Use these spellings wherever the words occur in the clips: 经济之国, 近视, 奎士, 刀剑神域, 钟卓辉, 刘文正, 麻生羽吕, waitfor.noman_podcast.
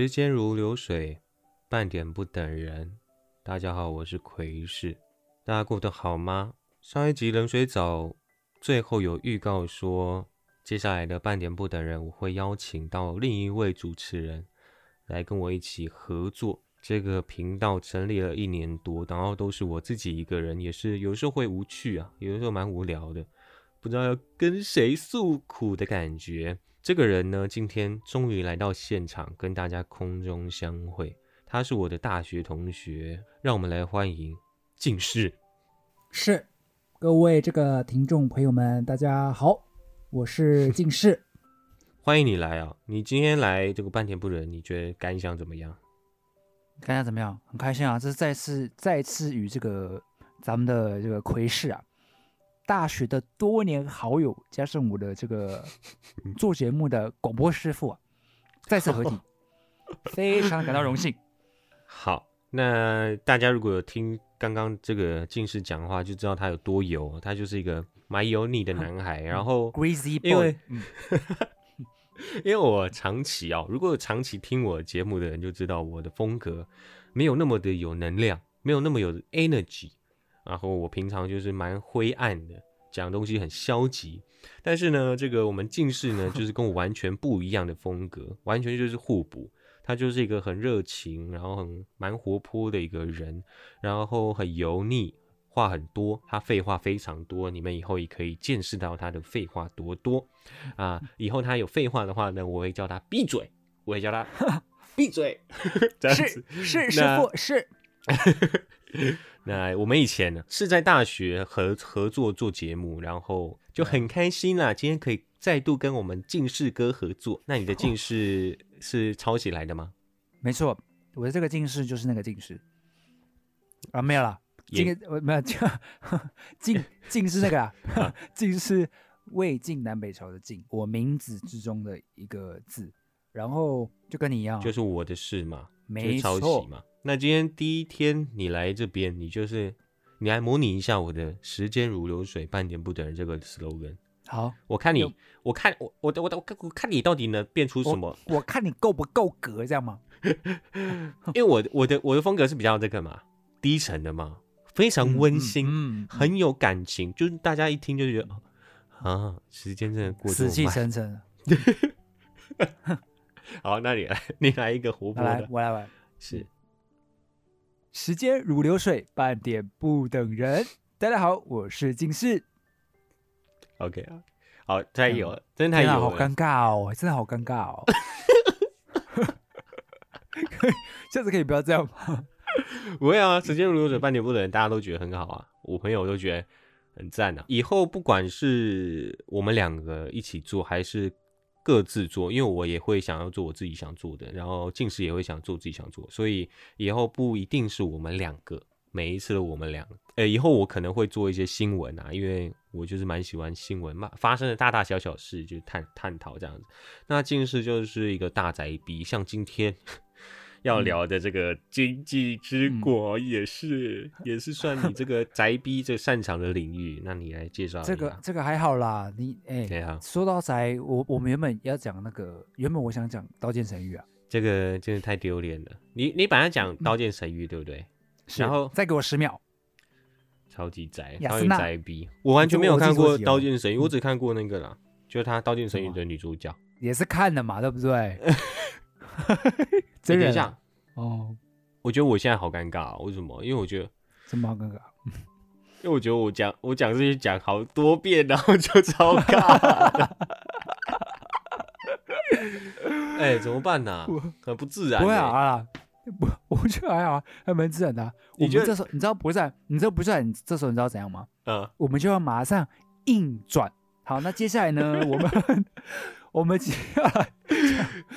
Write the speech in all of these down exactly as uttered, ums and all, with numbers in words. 时间如流水，半点不等人。大家好，我是奎士，大家过得好吗？上一集冷水澡最后有预告说，接下来的半点不等人我会邀请到另一位主持人来跟我一起合作。这个频道成立了一年多，然后都是我自己一个人，也是有时候会无趣啊，有时候蛮无聊的，不知道要跟谁诉苦的感觉。这个人呢，今天终于来到现场跟大家空中相会。他是我的大学同学，让我们来欢迎近视。是，各位这个听众朋友们，大家好，我是近视。欢迎你来啊！你今天来这个半点不等人，你觉得感想怎么样？感想怎么样？很开心啊！这是再次再次与这个咱们的这个奎士啊，大学的多年好友，加上我的这个做节目的广播师傅啊，再次合体，非常感到荣幸。好，那大家如果有听刚刚这个近视讲话，就知道他有多油，他就是一个蛮油腻的男孩。然后 ，Greasy Boy， 因, 因为我长期啊、哦，如果有长期听我节目的人就知道我的风格没有那么的有能量，没有那么有 energy。然后我平常就是蛮灰暗的，讲东西很消极。但是呢，这个我们近视呢，就是跟我完全不一样的风格，完全就是互补。他就是一个很热情，然后很蛮活泼的一个人，然后很油腻，话很多，他废话非常多，你们以后也可以见识到他的废话多多啊、呃！以后他有废话的话呢，我会叫他闭嘴，我会叫他闭嘴，这样子是是师傅是。那我们以前呢是在大学 合, 合作做节目，然后就很开心啦，今天可以再度跟我们近视哥合作。那你的近视是抄袭来的吗？没错，我的这个近视就是那个近视啊，没有啦，近近是那个啦，近是魏晋南北朝的晋，我名字之中的一个字，然后就跟你一样，就是我的事嘛，没错、就是、抄袭嘛。那今天第一天你来这边，你就是你来模拟一下我的时间如流水半点不等人这个 slogan。 好，我看你我看我我我 我, 我看你到底能变出什么， 我, 我看你够不够格，这样吗？因为我我的我的风格是比较这个嘛，低沉的嘛，非常温馨、嗯嗯嗯、很有感情，就是大家一听就觉得啊，时间真的过得死气沉沉。好，那你来你来一个活泼的。来，我来玩。是时间如流水，半点不等人。大家好，我是近视。OK， 好，太有了，嗯、真的太有了，好尴尬哦，真的好尴尬哦。下次可以不要这样吗？不会啊，时间如流水，半点不等人，大家都觉得很好啊，我朋友都觉得很赞啊。以后不管是我们两个一起做，还是各自做，因为我也会想要做我自己想做的，然后近视也会想做自己想做，所以以后不一定是我们两个，每一次都我们两个、欸、以后我可能会做一些新闻啊，因为我就是蛮喜欢新闻嘛，发生的大大小小事就 探, 探讨这样子。那近视就是一个大宅逼，像今天要聊的这个经济之国也是、嗯、也是算你这个宅逼这擅长的领域。那你来介绍一下。这个这个还好啦，你哎、欸啊、说到宅，我我们原本要讲那个，原本我想讲刀剑神域啊，这个真的太丢脸了。你你本来讲刀剑神域、嗯、对不对？然后再给我十秒。超级宅，超级宅逼，我完全没有看过刀剑神域、嗯、我只看过那个啦，就是他刀剑神域的女主角也是看的嘛，对不对？真人、欸、等一下哦，我觉得我现在好尴尬、哦，为什么？因为我觉得什么好尴尬？因为我觉得我讲我讲这些讲好多遍，然后就超尬。哎、欸，怎么办呢、啊？很不自然、欸。不会好啊，我我觉得还好、啊，还蛮自然的、啊。我们这时候你知道不是？你知道不是？你这时候你知道怎样吗？嗯，我们就要马上硬转。好，那接下来呢？我们我们接下来。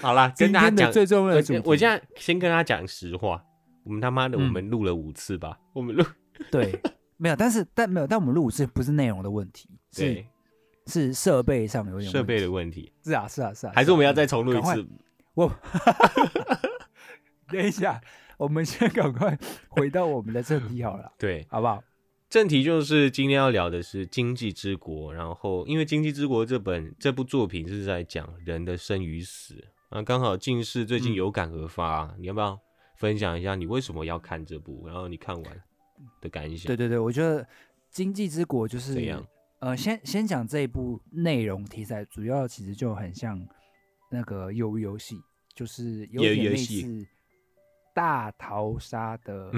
好啦，跟大家讲最重要的主题。我现在先跟大家讲实话，我们他妈的，我们录了五次吧，嗯、我们录对，没有，但是但没有，但我们录五次不是内容的问题，对，是设备上有点设备的问题。是啊，是啊，是啊，还是我们要再重录一次？我等一下，我们先赶快回到我们的正题好了，对，好不好？正题就是今天要聊的是《经济之国》，然后因为《经济之国》这本这部作品是在讲人的生与死，啊，刚好近视最近有感而发，嗯，你要不要分享一下你为什么要看这部，然后你看完的感想？对对对，我觉得《经济之国》就是怎样？呃，先先讲这一部内容题材，主要其实就很像那个《鱿鱼游戏》，就是有点类似大逃杀的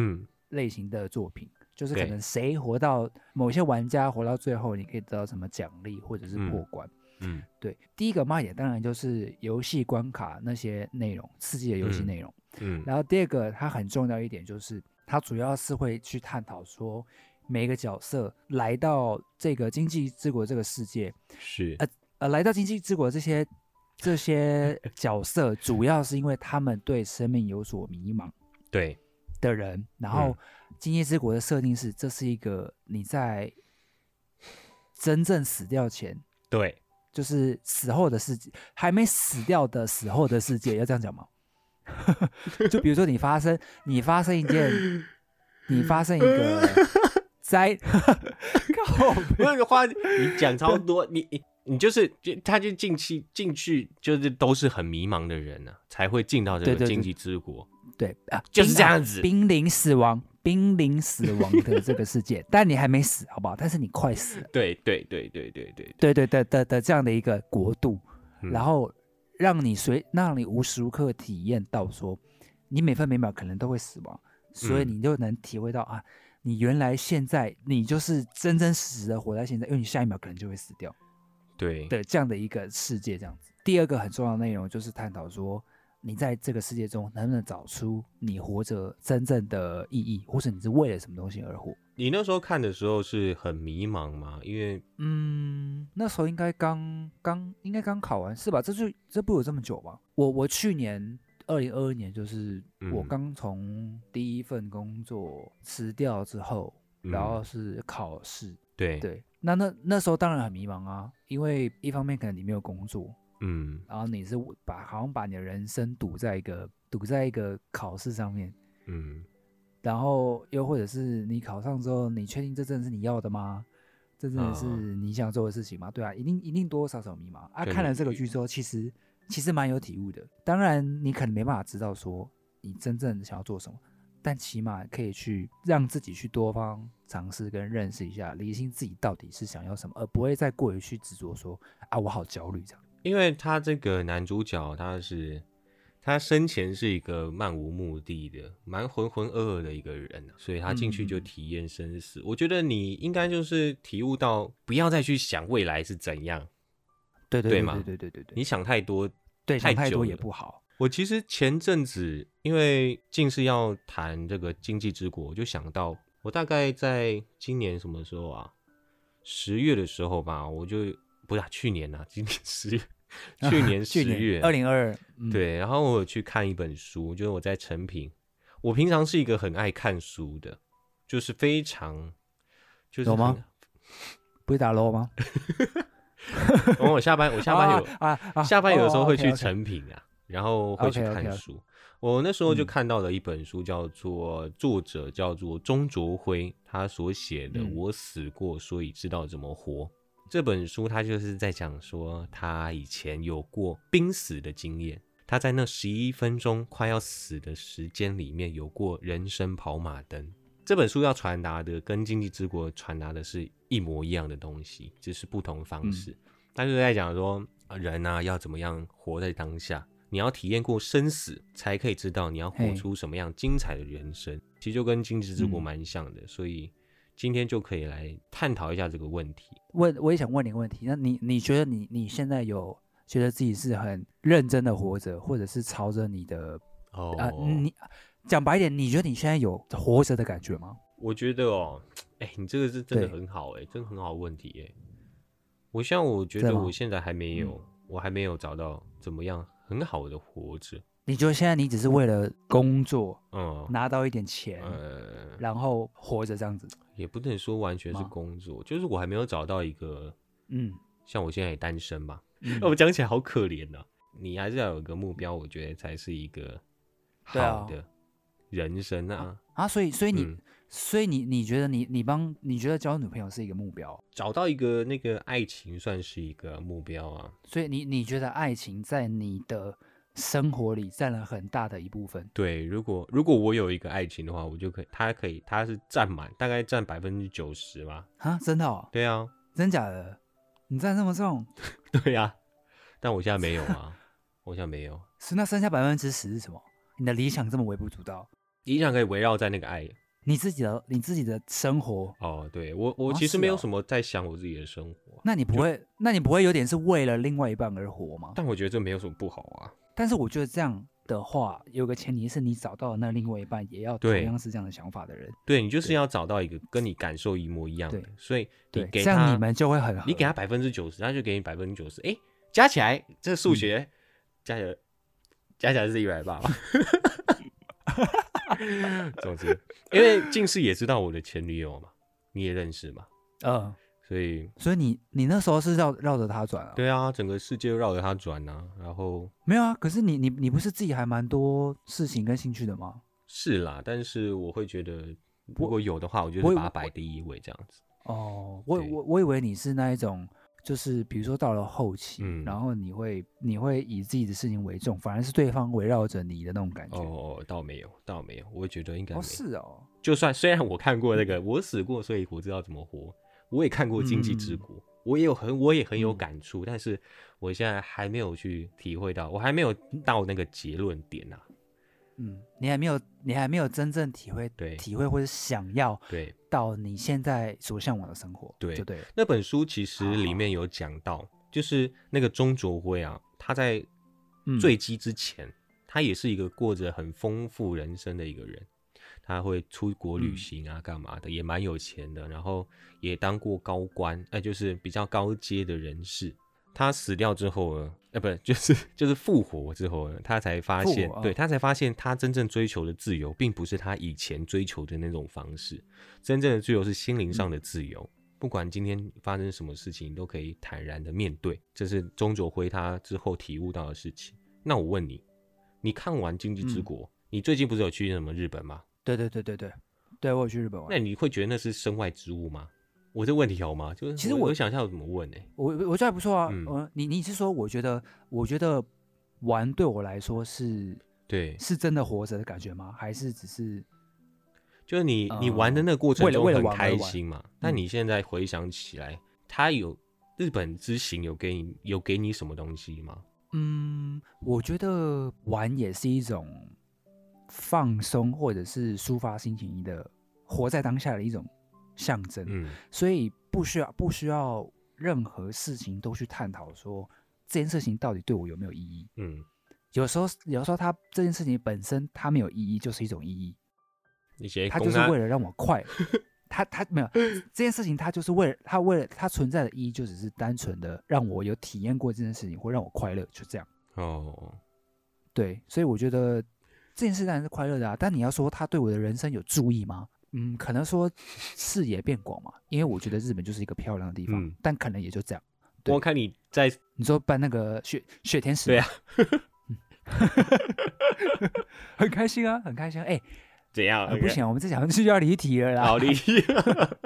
类型的作品，嗯，就是可能谁活到某些玩家活到最后，你可以得到什么奖励或者是破关。嗯嗯，对，第一个卖点当然就是游戏关卡那些内容，刺激的游戏内容，嗯嗯，然后第二个它很重要一点就是它主要是会去探讨说每个角色来到这个经济之国这个世界是，呃呃、来到经济之国这些这些角色主要是因为他们对生命有所迷茫对的人，然后经济之国的设定是这是一个你在真正死掉前对就是死后的世界，还没死掉的死后的世界，要这样讲吗？就比如说你发生，你发生一件，你发生一个灾，靠，那个话你讲超多，你你你就是就他就进去进去就是都是很迷茫的人啊，才会进到这个经济之国，对， 对， 对， 对啊，就是这样子，濒临死亡。濒临死亡的这个世界，但你还没死，好不好？但是你快死了。对对对对对对对对对的的这样的一个国度，嗯，然后让你随让你无时无刻体验到说，你每分每秒可能都会死亡，所以你就能体会到，嗯，啊，你原来现在你就是真真实实的活在现在，因为你下一秒可能就会死掉。对的，这样的一个世界，这样子。第二个很重要的内容就是探讨说。你在这个世界中能不能找出你活着真正的意义，或者你是为了什么东西而活？你那时候看的时候是很迷茫吗？因为嗯，那时候应该刚刚应该刚考完是吧？这就这不有这么久吧？我我去年二零二二年就是我刚从第一份工作辞掉之后，嗯，然后是考试。对对，那那那时候当然很迷茫啊，因为一方面可能你没有工作。嗯，然后你是把好像把你的人生赌在一个赌在一个考试上面，嗯，然后又或者是你考上之后，你确定这真的是你要的吗？这真的是你想做的事情吗？哦，对啊，一定一定多多少少迷茫啊。看了这个剧之后，其实其实蛮有体悟的。当然，你可能没办法知道说你真正想要做什么，但起码可以去让自己去多方尝试跟认识一下，理清自己到底是想要什么，而不会再过于去执着说啊，我好焦虑这样。因为他这个男主角他是他生前是一个漫无目的的蛮浑浑噩噩的一个人，啊，所以他进去就体验生死，嗯，我觉得你应该就是体悟到不要再去想未来是怎样，对对对对对对 对， 对， 对，你想太多对太久太多也不好。我其实前阵子因为近视要谈这个经济之国，我就想到我大概在今年什么时候啊，十月的时候吧，我就不是，啊，去年啊今年十月去年十月，二零二二，对。然后我有去看一本书，就是我在成品，我平常是一个很爱看书的，就是非常，就是有吗？不是打 low 吗？然后我下班，我下班有、哦啊啊、下班有的时候会去成品啊，哦、然后会去看书。Okay, okay, okay. 我那时候就看到了一本书，叫做、嗯、作者叫做钟卓辉，他所写的《我死过，所以知道怎么活》。嗯，这本书他就是在讲说他以前有过濒死的经验，他在那十一分钟快要死的时间里面有过人生跑马灯。这本书要传达的跟经济之国传达的是一模一样的东西，只是不同方式。嗯，他就在讲说人啊要怎么样活在当下，你要体验过生死才可以知道你要活出什么样精彩的人生，其实就跟经济之国蛮像的，嗯，所以今天就可以来探讨一下这个问题。我, 我也想问你个问题，那你你觉得你你现在有觉得自己是很认真的活着，或者是朝着你的哦、oh. 呃，你讲白一点，你觉得你现在有活着的感觉吗？我觉得哦，哎、欸，你这个是真的很好哎、欸，真的很好的问题哎、欸。我像我觉得我现在还没有，我还没有找到怎么样很好的活着。你觉得现在你只是为了工作，嗯，拿到一点钱，嗯、然后活着这样子？也不能说完全是工作，就是我还没有找到一个，嗯，像我现在也单身嘛，嗯、我讲起来好可怜啊。你还是要有一个目标，我觉得才是一个好的人生啊！啊，啊所以，所以你，嗯、所以你，你觉得你，你帮你觉得交女朋友是一个目标，找到一个那个爱情算是一个目标啊？所以你，你觉得爱情在你的生活里占了很大的一部分。对，如果如果我有一个爱情的话，我就可以，他可以，他是占满，大概占百分之九十嘛。啊，真的哦？对啊，真假的？你占这么重？对啊，但我现在没有啊，我现在没有。是那剩下百分之十是什么？你的理想这么微不足道？理想可以围绕在那个爱，你自己的你自己的生活。哦，对，我我其实没有什么在想我自己的生活。哦哦、那你不会，那你不会有点是为了另外一半而活吗？但我觉得这没有什么不好啊。但是我觉得这样的话，有个前提是你找到的那另外一半也要同样是这样的想法的人。对，你就是要找到一个跟你感受一模一样的，所以你给他，这样你们就会很合。你给他百分之九十，他就给你百分之九十，哎，加起来这数学、嗯、加起来加起来是一百八吧。总之，因为近视也知道我的前女友嘛，你也认识嘛，嗯。所以，所以你你那时候是绕绕着他转啊？对啊，整个世界绕着他转啊。然后没有啊，可是你你你不是自己还蛮多事情跟兴趣的吗？是啦，但是我会觉得，如果有的话，我就把它摆第一位这样子。哦，我我我以为你是那一种，就是比如说到了后期，嗯、然后你会你会以自己的事情为重，反而是对方围绕着你的那种感觉。哦，倒没有，倒没有，我觉得应该没有。哦，是哦。就算虽然我看过那个，我死过，所以我知道怎么活。我也看过《经济之国》，嗯，我也有很我也很有感触，嗯，但是我现在还没有去体会到，我还没有到那个结论点啊。嗯，你还没有，你还没有真正体会，对，体会或者想要对到你现在所向往的生活，对，就对了。那本书其实里面有讲到，好好就是那个钟卓辉啊，他在坠机之前，嗯，他也是一个过着很丰富人生的一个人。他会出国旅行啊，干嘛的，也蛮有钱的，然后也当过高官，哎，就是比较高阶的人士。他死掉之后呢，呃，不是，就是就是复活之后呢，他才发现，对，他才发现他真正追求的自由，并不是他以前追求的那种方式。真正的自由是心灵上的自由，不管今天发生什么事情，都可以坦然的面对。这是钟卓辉他之后体悟到的事情。那我问你，你看完《经济之国》，嗯，你最近不是有去什么日本吗？对对对对对，对我有去日本玩。那你会觉得那是身外之物吗？我这问题好吗？就是其实我想一下我怎么问呢，欸？我我觉得还不错啊。嗯，呃、你你是说我觉得我觉得玩对我来说是对是真的活着的感觉吗？还是只是就是你、呃、你玩的那个过程中很开心嘛？但你现在回想起来，嗯，他有日本之行有给你有给你什么东西吗？嗯，我觉得玩也是一种放松或者是抒发心情的活在当下的一种象征，嗯，所以不需要不需要任何事情都去探讨说这件事情到底对我有没有意义，嗯，有时候有时候它这件事情本身它没有意义就是一种意义，它就是为了让我快它它没有这件事情它就是为了它为了它存在的意义就只是单纯的让我有体验过这件事情或让我快乐就这样。哦，对，所以我觉得这件事当然是快乐的啊，但你要说他对我的人生有注意吗？嗯，可能说视野变广嘛，因为我觉得日本就是一个漂亮的地方，嗯，但可能也就这样。我看你在你说办那个雪雪天使，对啊，很开心啊，很开心啊。哎，欸，怎样？呃、不行，我们这讲就要离题了啦，好离题了，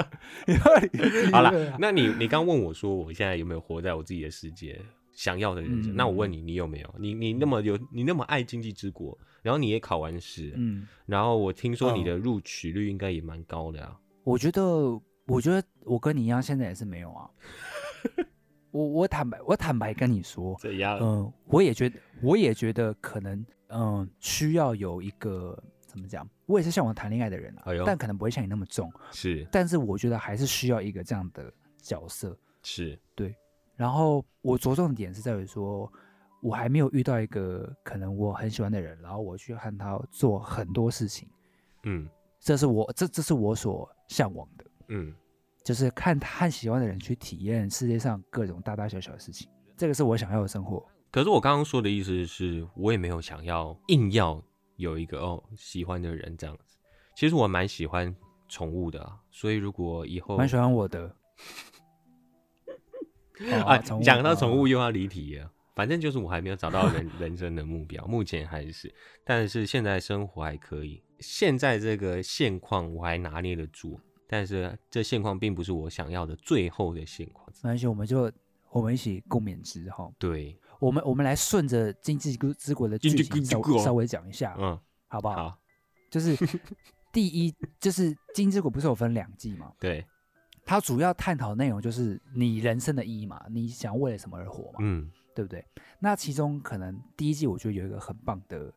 要离题了。好了，那你你刚问我说，我现在有没有活在我自己的世界？想要的人生，嗯，那我问你，你有没有？你你那么有，你那么爱经济之国，然后你也考完试，嗯，然后我听说你的录取率应该也蛮高的啊。我觉得，我觉得我跟你一样，现在也是没有啊。我我坦白，我坦白跟你说，怎样？嗯，呃，我也觉得，我也觉得可能，嗯，呃，需要有一个怎么讲？我也是向往谈恋爱的人啊，哎，但可能不会像你那么重。是，但是我觉得还是需要一个这样的角色。是，对。然后我着重的点是在于说，我还没有遇到一个可能我很喜欢的人，然后我去和他做很多事情，嗯，这是我这这是我所向往的，嗯，就是看和喜欢的人去体验世界上各种大大小小的事情，这个是我想要的生活。可是我刚刚说的意思是，我也没有想要硬要有一个哦喜欢的人这样子。其实我蛮喜欢宠物的啊，所以如果以后蛮喜欢我的。啊，讲到宠物又要离题了，反正就是我还没有找到 人, 人生的目标，目前还是，但是现在生活还可以，现在这个现况我还拿捏得住，但是这现况并不是我想要的最后的现况。没关系，我们就我们一起共勉之哈。对，我们我们来顺着《经济之国》的剧情 稍, 稍微讲一下，嗯，好不好？好，就是第一，就是《经济之国》不是有分两季嘛？对，它主要探讨内容就是你人生的意义嘛，你想为了什么而活嘛，嗯，对不对？那其中可能第一季我觉得有一个很棒的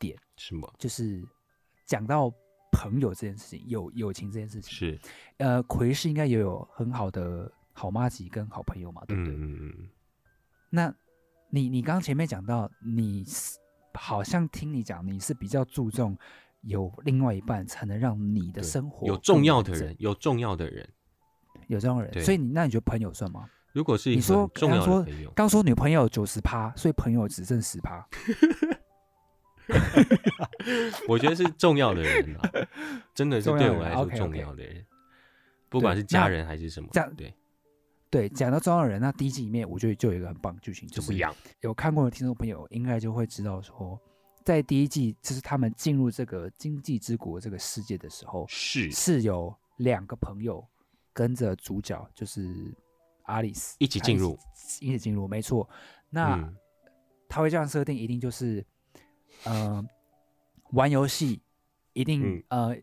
点，什么？就是讲到朋友这件事情，友友情这件事情是，呃，奎是应该也有很好的好妈吉跟好朋友嘛，对不对？嗯嗯。那你你刚刚前面讲到，你好像听你讲，你是比较注重有另外一半才能让你的生活有重要的人，有重要的人，有重要的人。所以你那你觉得朋友算吗？如果是一个很重要的朋友，你说刚说女朋友九十趴，所以朋友只剩十趴。我觉得是重要的人啊，真的是对我来说重要的人， okay, okay 不管是家人还是什么。对对，讲到重要的人，那第一季里面我觉得就有一个很棒的剧情，就是有看过的听众朋友应该就会知道说，在第一季就是他们进入这个经济之国这个世界的时候，是是有两个朋友跟着主角就是阿里斯一起进入，一起进入，没错。那、嗯、他会这样设定，一定就是。呃，玩游戏一定、嗯、呃，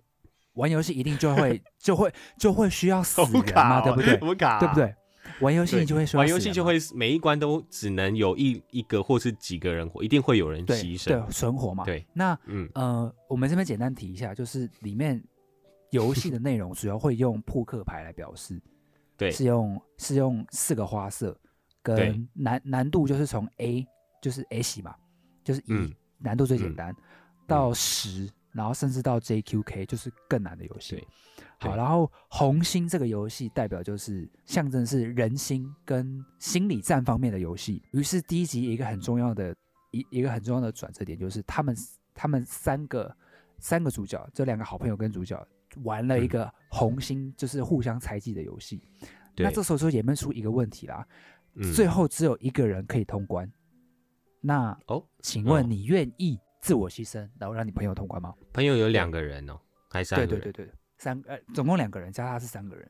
玩游戏一定就会就会就会需要死人嘛，哦、对不对？对不对？玩游戏就会需要死人，玩游戏就会每一关都只能有一一个或是几个人活，一定会有人牺牲，对，对存活嘛。对，那、嗯、呃，我们这边简单提一下，就是里面游戏的内容主要会用扑克牌来表示，对，是用是用四个花色，跟难难度就是从 A 就是 S 嘛，就是 E、嗯。难度最简单、嗯、到十、嗯、然后甚至到 J Q K 就是更难的游戏。好，然后红心这个游戏代表就是象征是人心跟心理战方面的游戏。于是第一集一个很重要的一一个很重要的转折点就是他们他们三个三个主角，这两个好朋友跟主角玩了一个红心、嗯、就是互相猜忌的游戏。那这时候就演变出一个问题啦、嗯、最后只有一个人可以通关。那哦，请问你愿意自我牺牲，然后让你朋友通关吗？朋友有两个人哦，还三个人？对对对对，三呃，总共两个人，加他是三个人，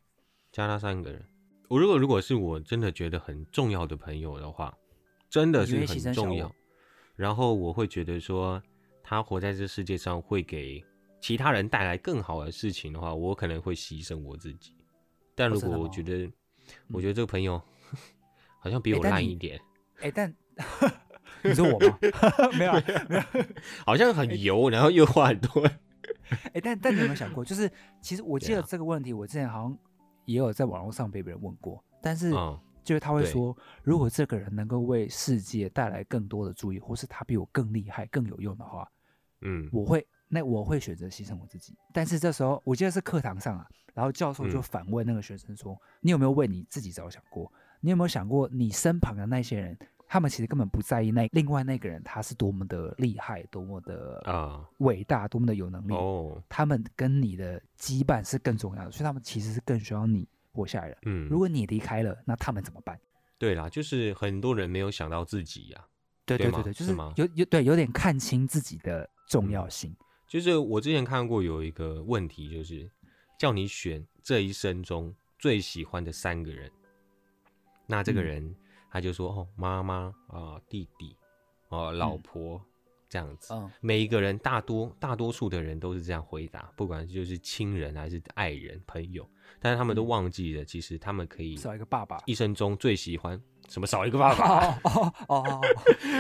加他三个人。我如果如果是我真的觉得很重要的朋友的话，真的是很重要，然后我会觉得说他活在这世界上会给其他人带来更好的事情的话，我可能会牺牲我自己。但如果我觉得，哦哦、我觉得这个朋友、嗯、好像比我烂一点，哎、欸，但。欸但你说我吗？没有、啊，没有，好像很油，欸、然后又话很多。哎、欸，但但你有没有想过，就是其实我记得这个问题，我之前好像也有在网络上被别人问过，但是就是他会说，嗯、如果这个人能够为世界带来更多的注意，或是他比我更厉害、更有用的话，嗯，我会那我会选择牺牲我自己。但是这时候我记得是课堂上啊，然后教授就反问那个学生说：“嗯、你有没有为你自己着想过？你有没有想过你身旁的那些人？”他们其实根本不在意那另外那个人他是多么的厉害，多么的伟大，多么的有能力。Oh. 他们跟你的羁绊是更重要的，所以他们其实是更需要你活下来的。嗯，如果你离开了，那他们怎么办？对啦，就是很多人没有想到自己呀、啊。对对对对，就是有有对有点看清自己的重要性、嗯。就是我之前看过有一个问题，就是叫你选这一生中最喜欢的三个人，那这个人。嗯他就说：“哦，妈妈啊，弟弟，哦、啊，老婆、嗯、这样子。嗯、每一个人，大多大多数的人都是这样回答，不管就是亲人还是爱人、朋友，但是他们都忘记了，其实他们可以少一个爸爸，一生中最喜欢什么？少一个爸爸哦哦哦，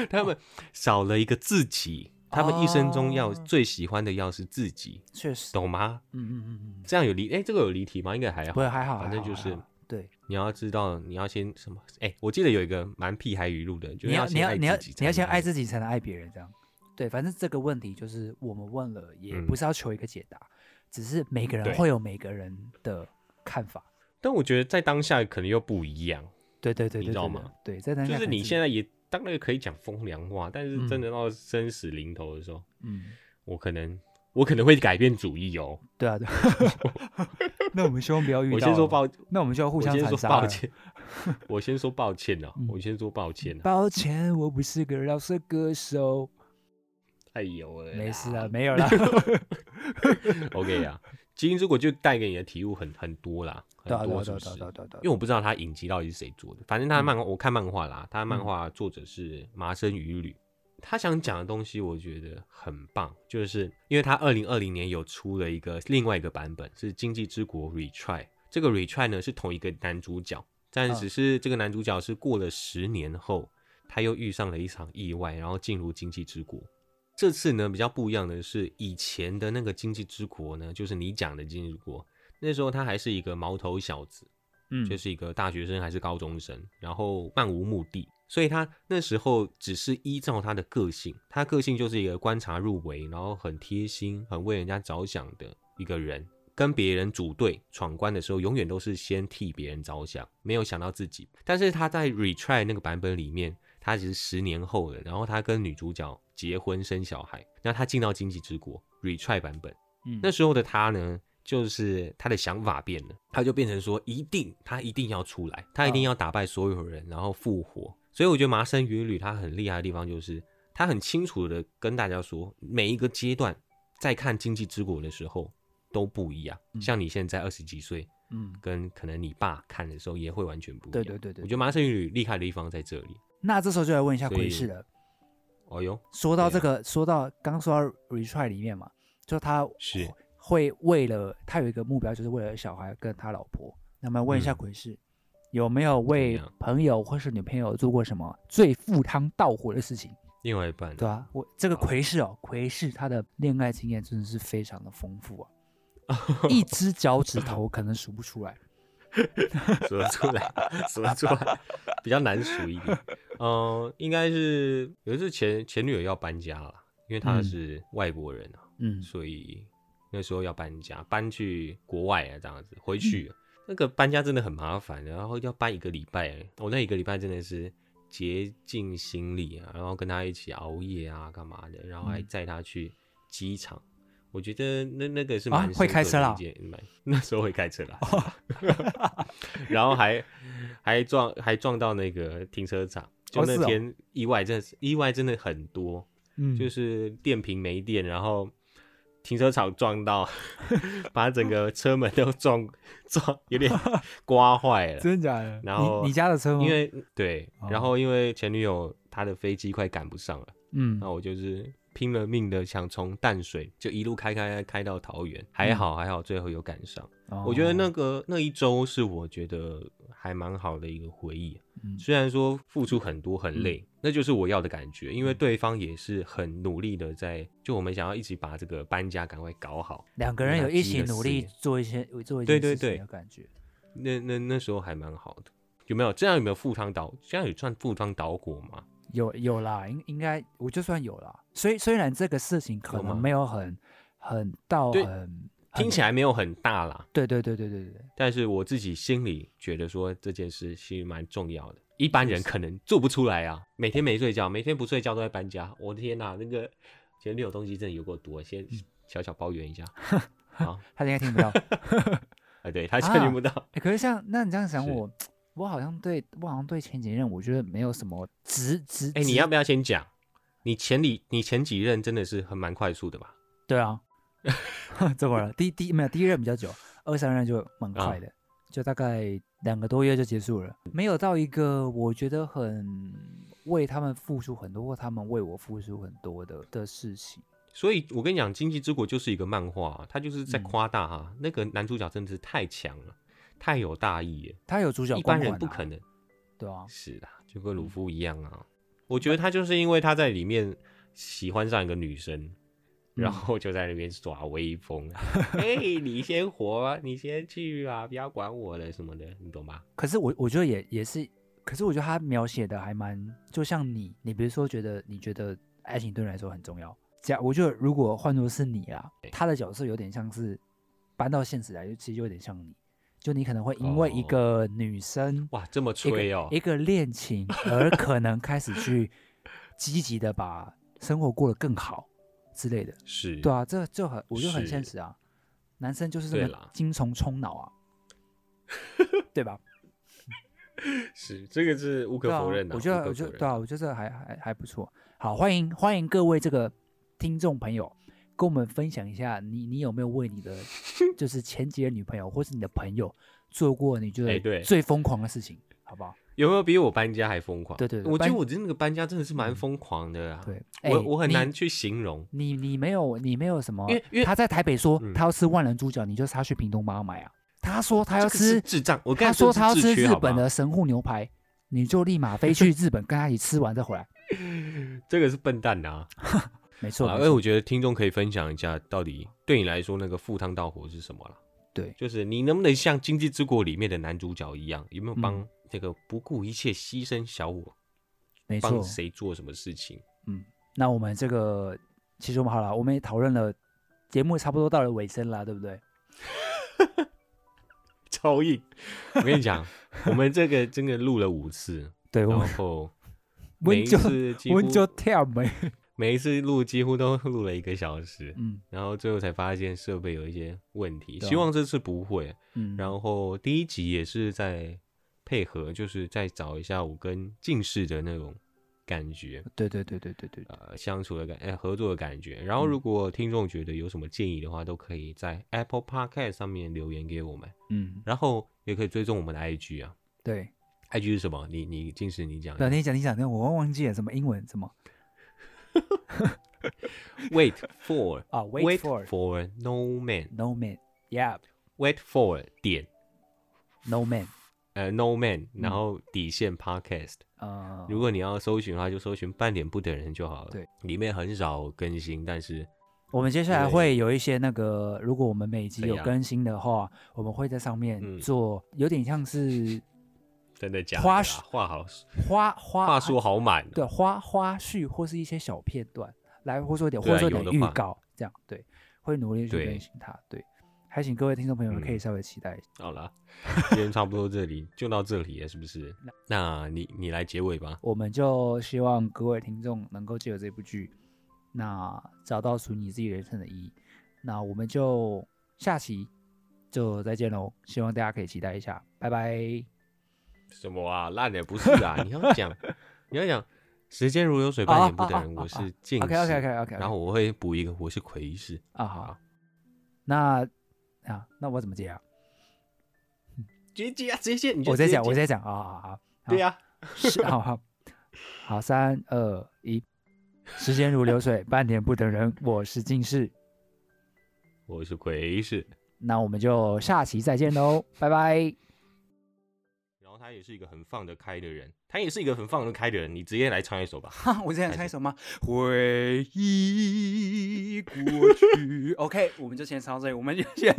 他们少了一个自己，他们一生中要、哦、最喜欢的要是自己，确实，懂吗？嗯嗯嗯嗯，这样有离哎、欸，这个有离题吗？应该还好，不还好，反正就是。”对，你要知道，你要先什么？哎、欸，我记得有一个蛮屁孩语录的，就是要先爱自己，你要你要你要先爱自己才能爱别人，这样。对，反正这个问题就是我们问了，也不是要求一个解答，嗯、只是每个人会有每个人的看法。但我觉得在当下可能又不一样。对对对 对, 對, 對, 對，你知道吗？对，在当下就是你现在也当然可以讲风凉话，但是真的到生死临头的时候，嗯，我可能我可能会改变主意哦。对啊，对。那我们希望不要遇到。我先说抱歉。那我们就要互相残杀。抱歉，我先说抱歉啊！我先说抱歉啊！抱歉，我不是个饶舌歌手。哎呦喂！没事啊，没有啦。OK 啊，基因之国就带给你的体悟很很多啦，很多是不是？对对对对对。因为我不知道他影集到底是谁做的，反正他的漫画、嗯、我看漫画啦，他的漫画作者是麻生羽吕，他想讲的东西我觉得很棒，就是因为他二零二零年有出了一个另外一个版本是《经济之国 Retry》，这个 Retry 呢是同一个男主角，但只是这个男主角是过了十年后他又遇上了一场意外，然后进入经济之国。这次呢比较不一样的是，以前的那个经济之国呢，就是你讲的经济之国，那时候他还是一个毛头小子，嗯，就是一个大学生还是高中生，然后漫无目的，所以他那时候只是依照他的个性，他个性就是一个观察入微，然后很贴心，很为人家着想的一个人。跟别人组队闯关的时候，永远都是先替别人着想，没有想到自己。但是他在 Retry 那个版本里面，他其实十年后了，然后他跟女主角结婚生小孩，那他进到经济之国 Retry 版本、嗯、那时候的他呢，就是他的想法变了，他就变成说一定他一定要出来，他一定要打败所有人然后复活。所以我觉得麻生羽吕他很厉害的地方就是他很清楚的跟大家说，每一个阶段在看经济之国的时候都不一样、嗯、像你现在二十几岁、嗯、跟可能你爸看的时候也会完全不一样。对对 对, 对，我觉得麻生羽吕厉害的地方在这里。那这时候就来问一下鬼士了。哦哟，说到这个、啊、说到刚说到 Retry 里面嘛，就他是会为了他有一个目标，就是为了小孩跟他老婆。那么问一下鬼士、嗯、有没有为朋友或是女朋友做过什么最赴汤蹈火的事情？另外一半、啊、对啊，我这个魁士哦，魁士他的恋爱经验真的是非常的丰富啊，一只脚趾头可能数不出来，数得出来，数得出来，比较难数一点。嗯、呃，应该是有一次前前女友要搬家了，因为她是外国人啊，嗯，所以那时候要搬家，搬去国外啊，这样子回去。嗯，那个搬家真的很麻烦，然后要搬一个礼拜，我、哦、那一个礼拜真的是竭尽心力啊，然后跟他一起熬夜啊，干嘛的，然后还载他去机场。嗯、我觉得那那个是蛮、啊、会开车啦，那时候会开车啦，哦、然后还还撞还撞到那个停车场，就那天意外真的是、哦是哦、意外真的很多，嗯、就是电瓶没电，然后。停车场撞到，把整个车门都撞撞，有点刮坏了。真的假的？然后 你, 你家的车吗？因为对、哦，然后因为前女友她的飞机快赶不上了，嗯，那我就是拼了命的想从淡水就一路开开开到桃园，还好、嗯、还好，最后有赶上、哦。我觉得那个那一周是我觉得还蛮好的一个回忆、嗯，虽然说付出很多很累。嗯，那就是我要的感觉，因为对方也是很努力的在，就我们想要一起把这个搬家赶快搞好，两个人有一起努力做一些做一些事情的感觉。对对对，那那那时候还蛮好的，有没有？这样有没有赴汤蹈？这样有算赴汤蹈火吗？有有啦，应应该我就算有啦。虽虽然这个事情可能没有很很到很。听起来没有很大啦，对对对对对对，但是我自己心里觉得说这件事是蛮重要的，一般人可能做不出来啊，每天没睡觉，每天不睡觉都在搬家，我的天哪、啊，那个前女友东西真的有够多，先小小抱怨一下，好，他应该听不到，哎，对他听不到、啊欸，可是像那你这样想我，我好像对我好像对前几任我觉得没有什么直直，哎、欸，你要不要先讲？你前里你前几任真的是很蛮快速的吧？对啊。怎么了？第第没有第一任比较久，二三任就蛮快的、啊，就大概两个多月就结束了，没有到一个我觉得很为他们付出很多，或他们为我付出很多的的事情。所以我跟你讲，《经济之国》就是一个漫画、啊，它就是在夸大哈、啊嗯，那个男主角真的是太强了，太有大义了，他有主角光环、啊，一般人不可能。对啊，是啦，就跟鲁夫一样啊、嗯。我觉得他就是因为他在里面喜欢上一个女生。然后就在那边耍威风，哎、嗯欸，你先活，你先去啊，不要管我了什么的，你懂吧？可是我我觉得也也是，可是我觉得他描写的还蛮，就像你，你比如说觉得你觉得爱情对你来说很重要，假我觉得如果换作是你啦，他的角色有点像是搬到现实来，其实就有点像你，就你可能会因为一个女生、哦、哇这么吹哦，一个恋情而可能开始去积极的把生活过得更好。之类的，是对啊，这就很，我就很现实啊。男生就是这么精虫充脑啊，对吧？是，这个是无可否认的、啊啊。我觉得，我觉得，对啊，我觉得还还还不错。好，欢迎欢迎各位这个听众朋友，跟我们分享一下你，你有没有为你的就是前几任女朋友或是你的朋友做过你觉得最疯狂的事情，欸、好不好？有没有比我搬家还疯狂？对 对, 对，我觉得我那个搬家真的是蛮疯狂的、啊。对，欸、我我很难去形容。你 你, 你没有你没有什么？因为因为他在台北说、嗯、他要吃万人猪脚，你就是他去屏东帮他买啊。他说他要吃、这个、智障，我跟他说他要吃日本的神户牛排，你就立马飞去日本跟他一起吃完再回来。这个是笨蛋啊。没错，因为我觉得听众可以分享一下，到底对你来说那个赴汤蹈火是什么啦？对，就是你能不能像《经济之国》里面的男主角一样，有没有帮这个不顾一切牺牲小我？没错，帮谁做什么事情？嗯，那我们这个其实我们好了，我们也讨论了，节目差不多到了尾声啦，对不对？超硬！我跟你讲，我们这个真的录了五次，对，然后每一次几乎我就跳没。每一次录几乎都录了一个小时，嗯，然后最后才发现设备有一些问题，希望这次不会。嗯，然后第一集也是在配合，就是再找一下我跟近视的那种感觉，对对对对对对，呃，相处的感，哎，合作的感觉。然后如果听众觉得有什么建议的话，嗯、都可以在 Apple Podcast 上面留言给我们，嗯，然后也可以追踪我们的 I G 啊，对 ，I G 是什么？你你近视你讲，对，你讲你讲，我忘记了什么英文什么。Wait for 啊、oh, ，Wait for, for no man, no man, yeah. Wait for 点 no man， 呃 ，no man，、嗯、然后底线 podcast 啊、uh, 。如果你要搜寻的话，就搜寻半点不等人就好了。对，里面很少更新，但是我们接下来会有一些那个，如果我们每集有更新的话，啊、我们会在上面做，有点像是。真的假的、啊？话好，花花话术好满、啊。对，花花絮或是一些小片段，来或说一点，啊、或说一点预告，这样对，会努力去更新它。对，还请各位听众朋友们可以稍微期待一下。嗯、好了，今天差不多这里就到这里了，是不是？那你你来结尾吧。我们就希望各位听众能够借由这部剧，那找到属于你自己人生的意义。那我们就下期就再见喽，希望大家可以期待一下，拜拜。什么啊，烂的不是啊！你要讲，你要讲，时间如流水，半点不等人。我是近视 ，OK OK OK OK， 然后我会补一个，我是窥视啊。好，那啊，那我怎么接啊？直接啊，直接接！我在讲，我在讲啊啊啊！对呀，好好好，三二一，时间如流水，半点不等人。我是近视，我是窥视。那我们就下期再见喽，拜拜。他也是一个很放得开的人，他也是一个很放得开的人。你直接来唱一首吧。哈，我这样唱一首吗？回忆过去。OK， 我们就先唱这里，我们就先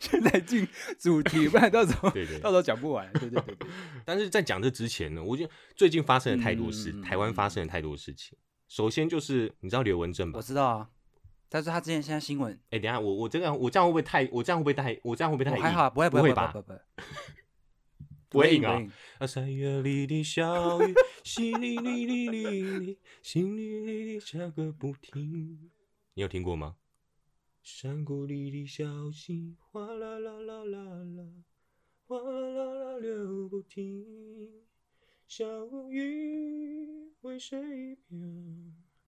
现在进主题，不然到时候对对对到时候讲不完。对对 对, 对。但是在讲这之前呢，我觉得最近发生了太多事，嗯、台湾发生了太多事情。首先就是你知道刘文正吧？我知道啊，但是他之前现在新闻。哎，等一下我我这样我这样会不会太我这样会不会太我这样会不会太？我还好，不会不会吧？不会不会不会不会赢啊！啊，三月里的小雨，淅沥沥沥沥，淅沥沥沥下个不停。你有听过吗？山谷里的小溪，哗啦啦啦啦啦，哗啦啦流不停。小雨为谁飘？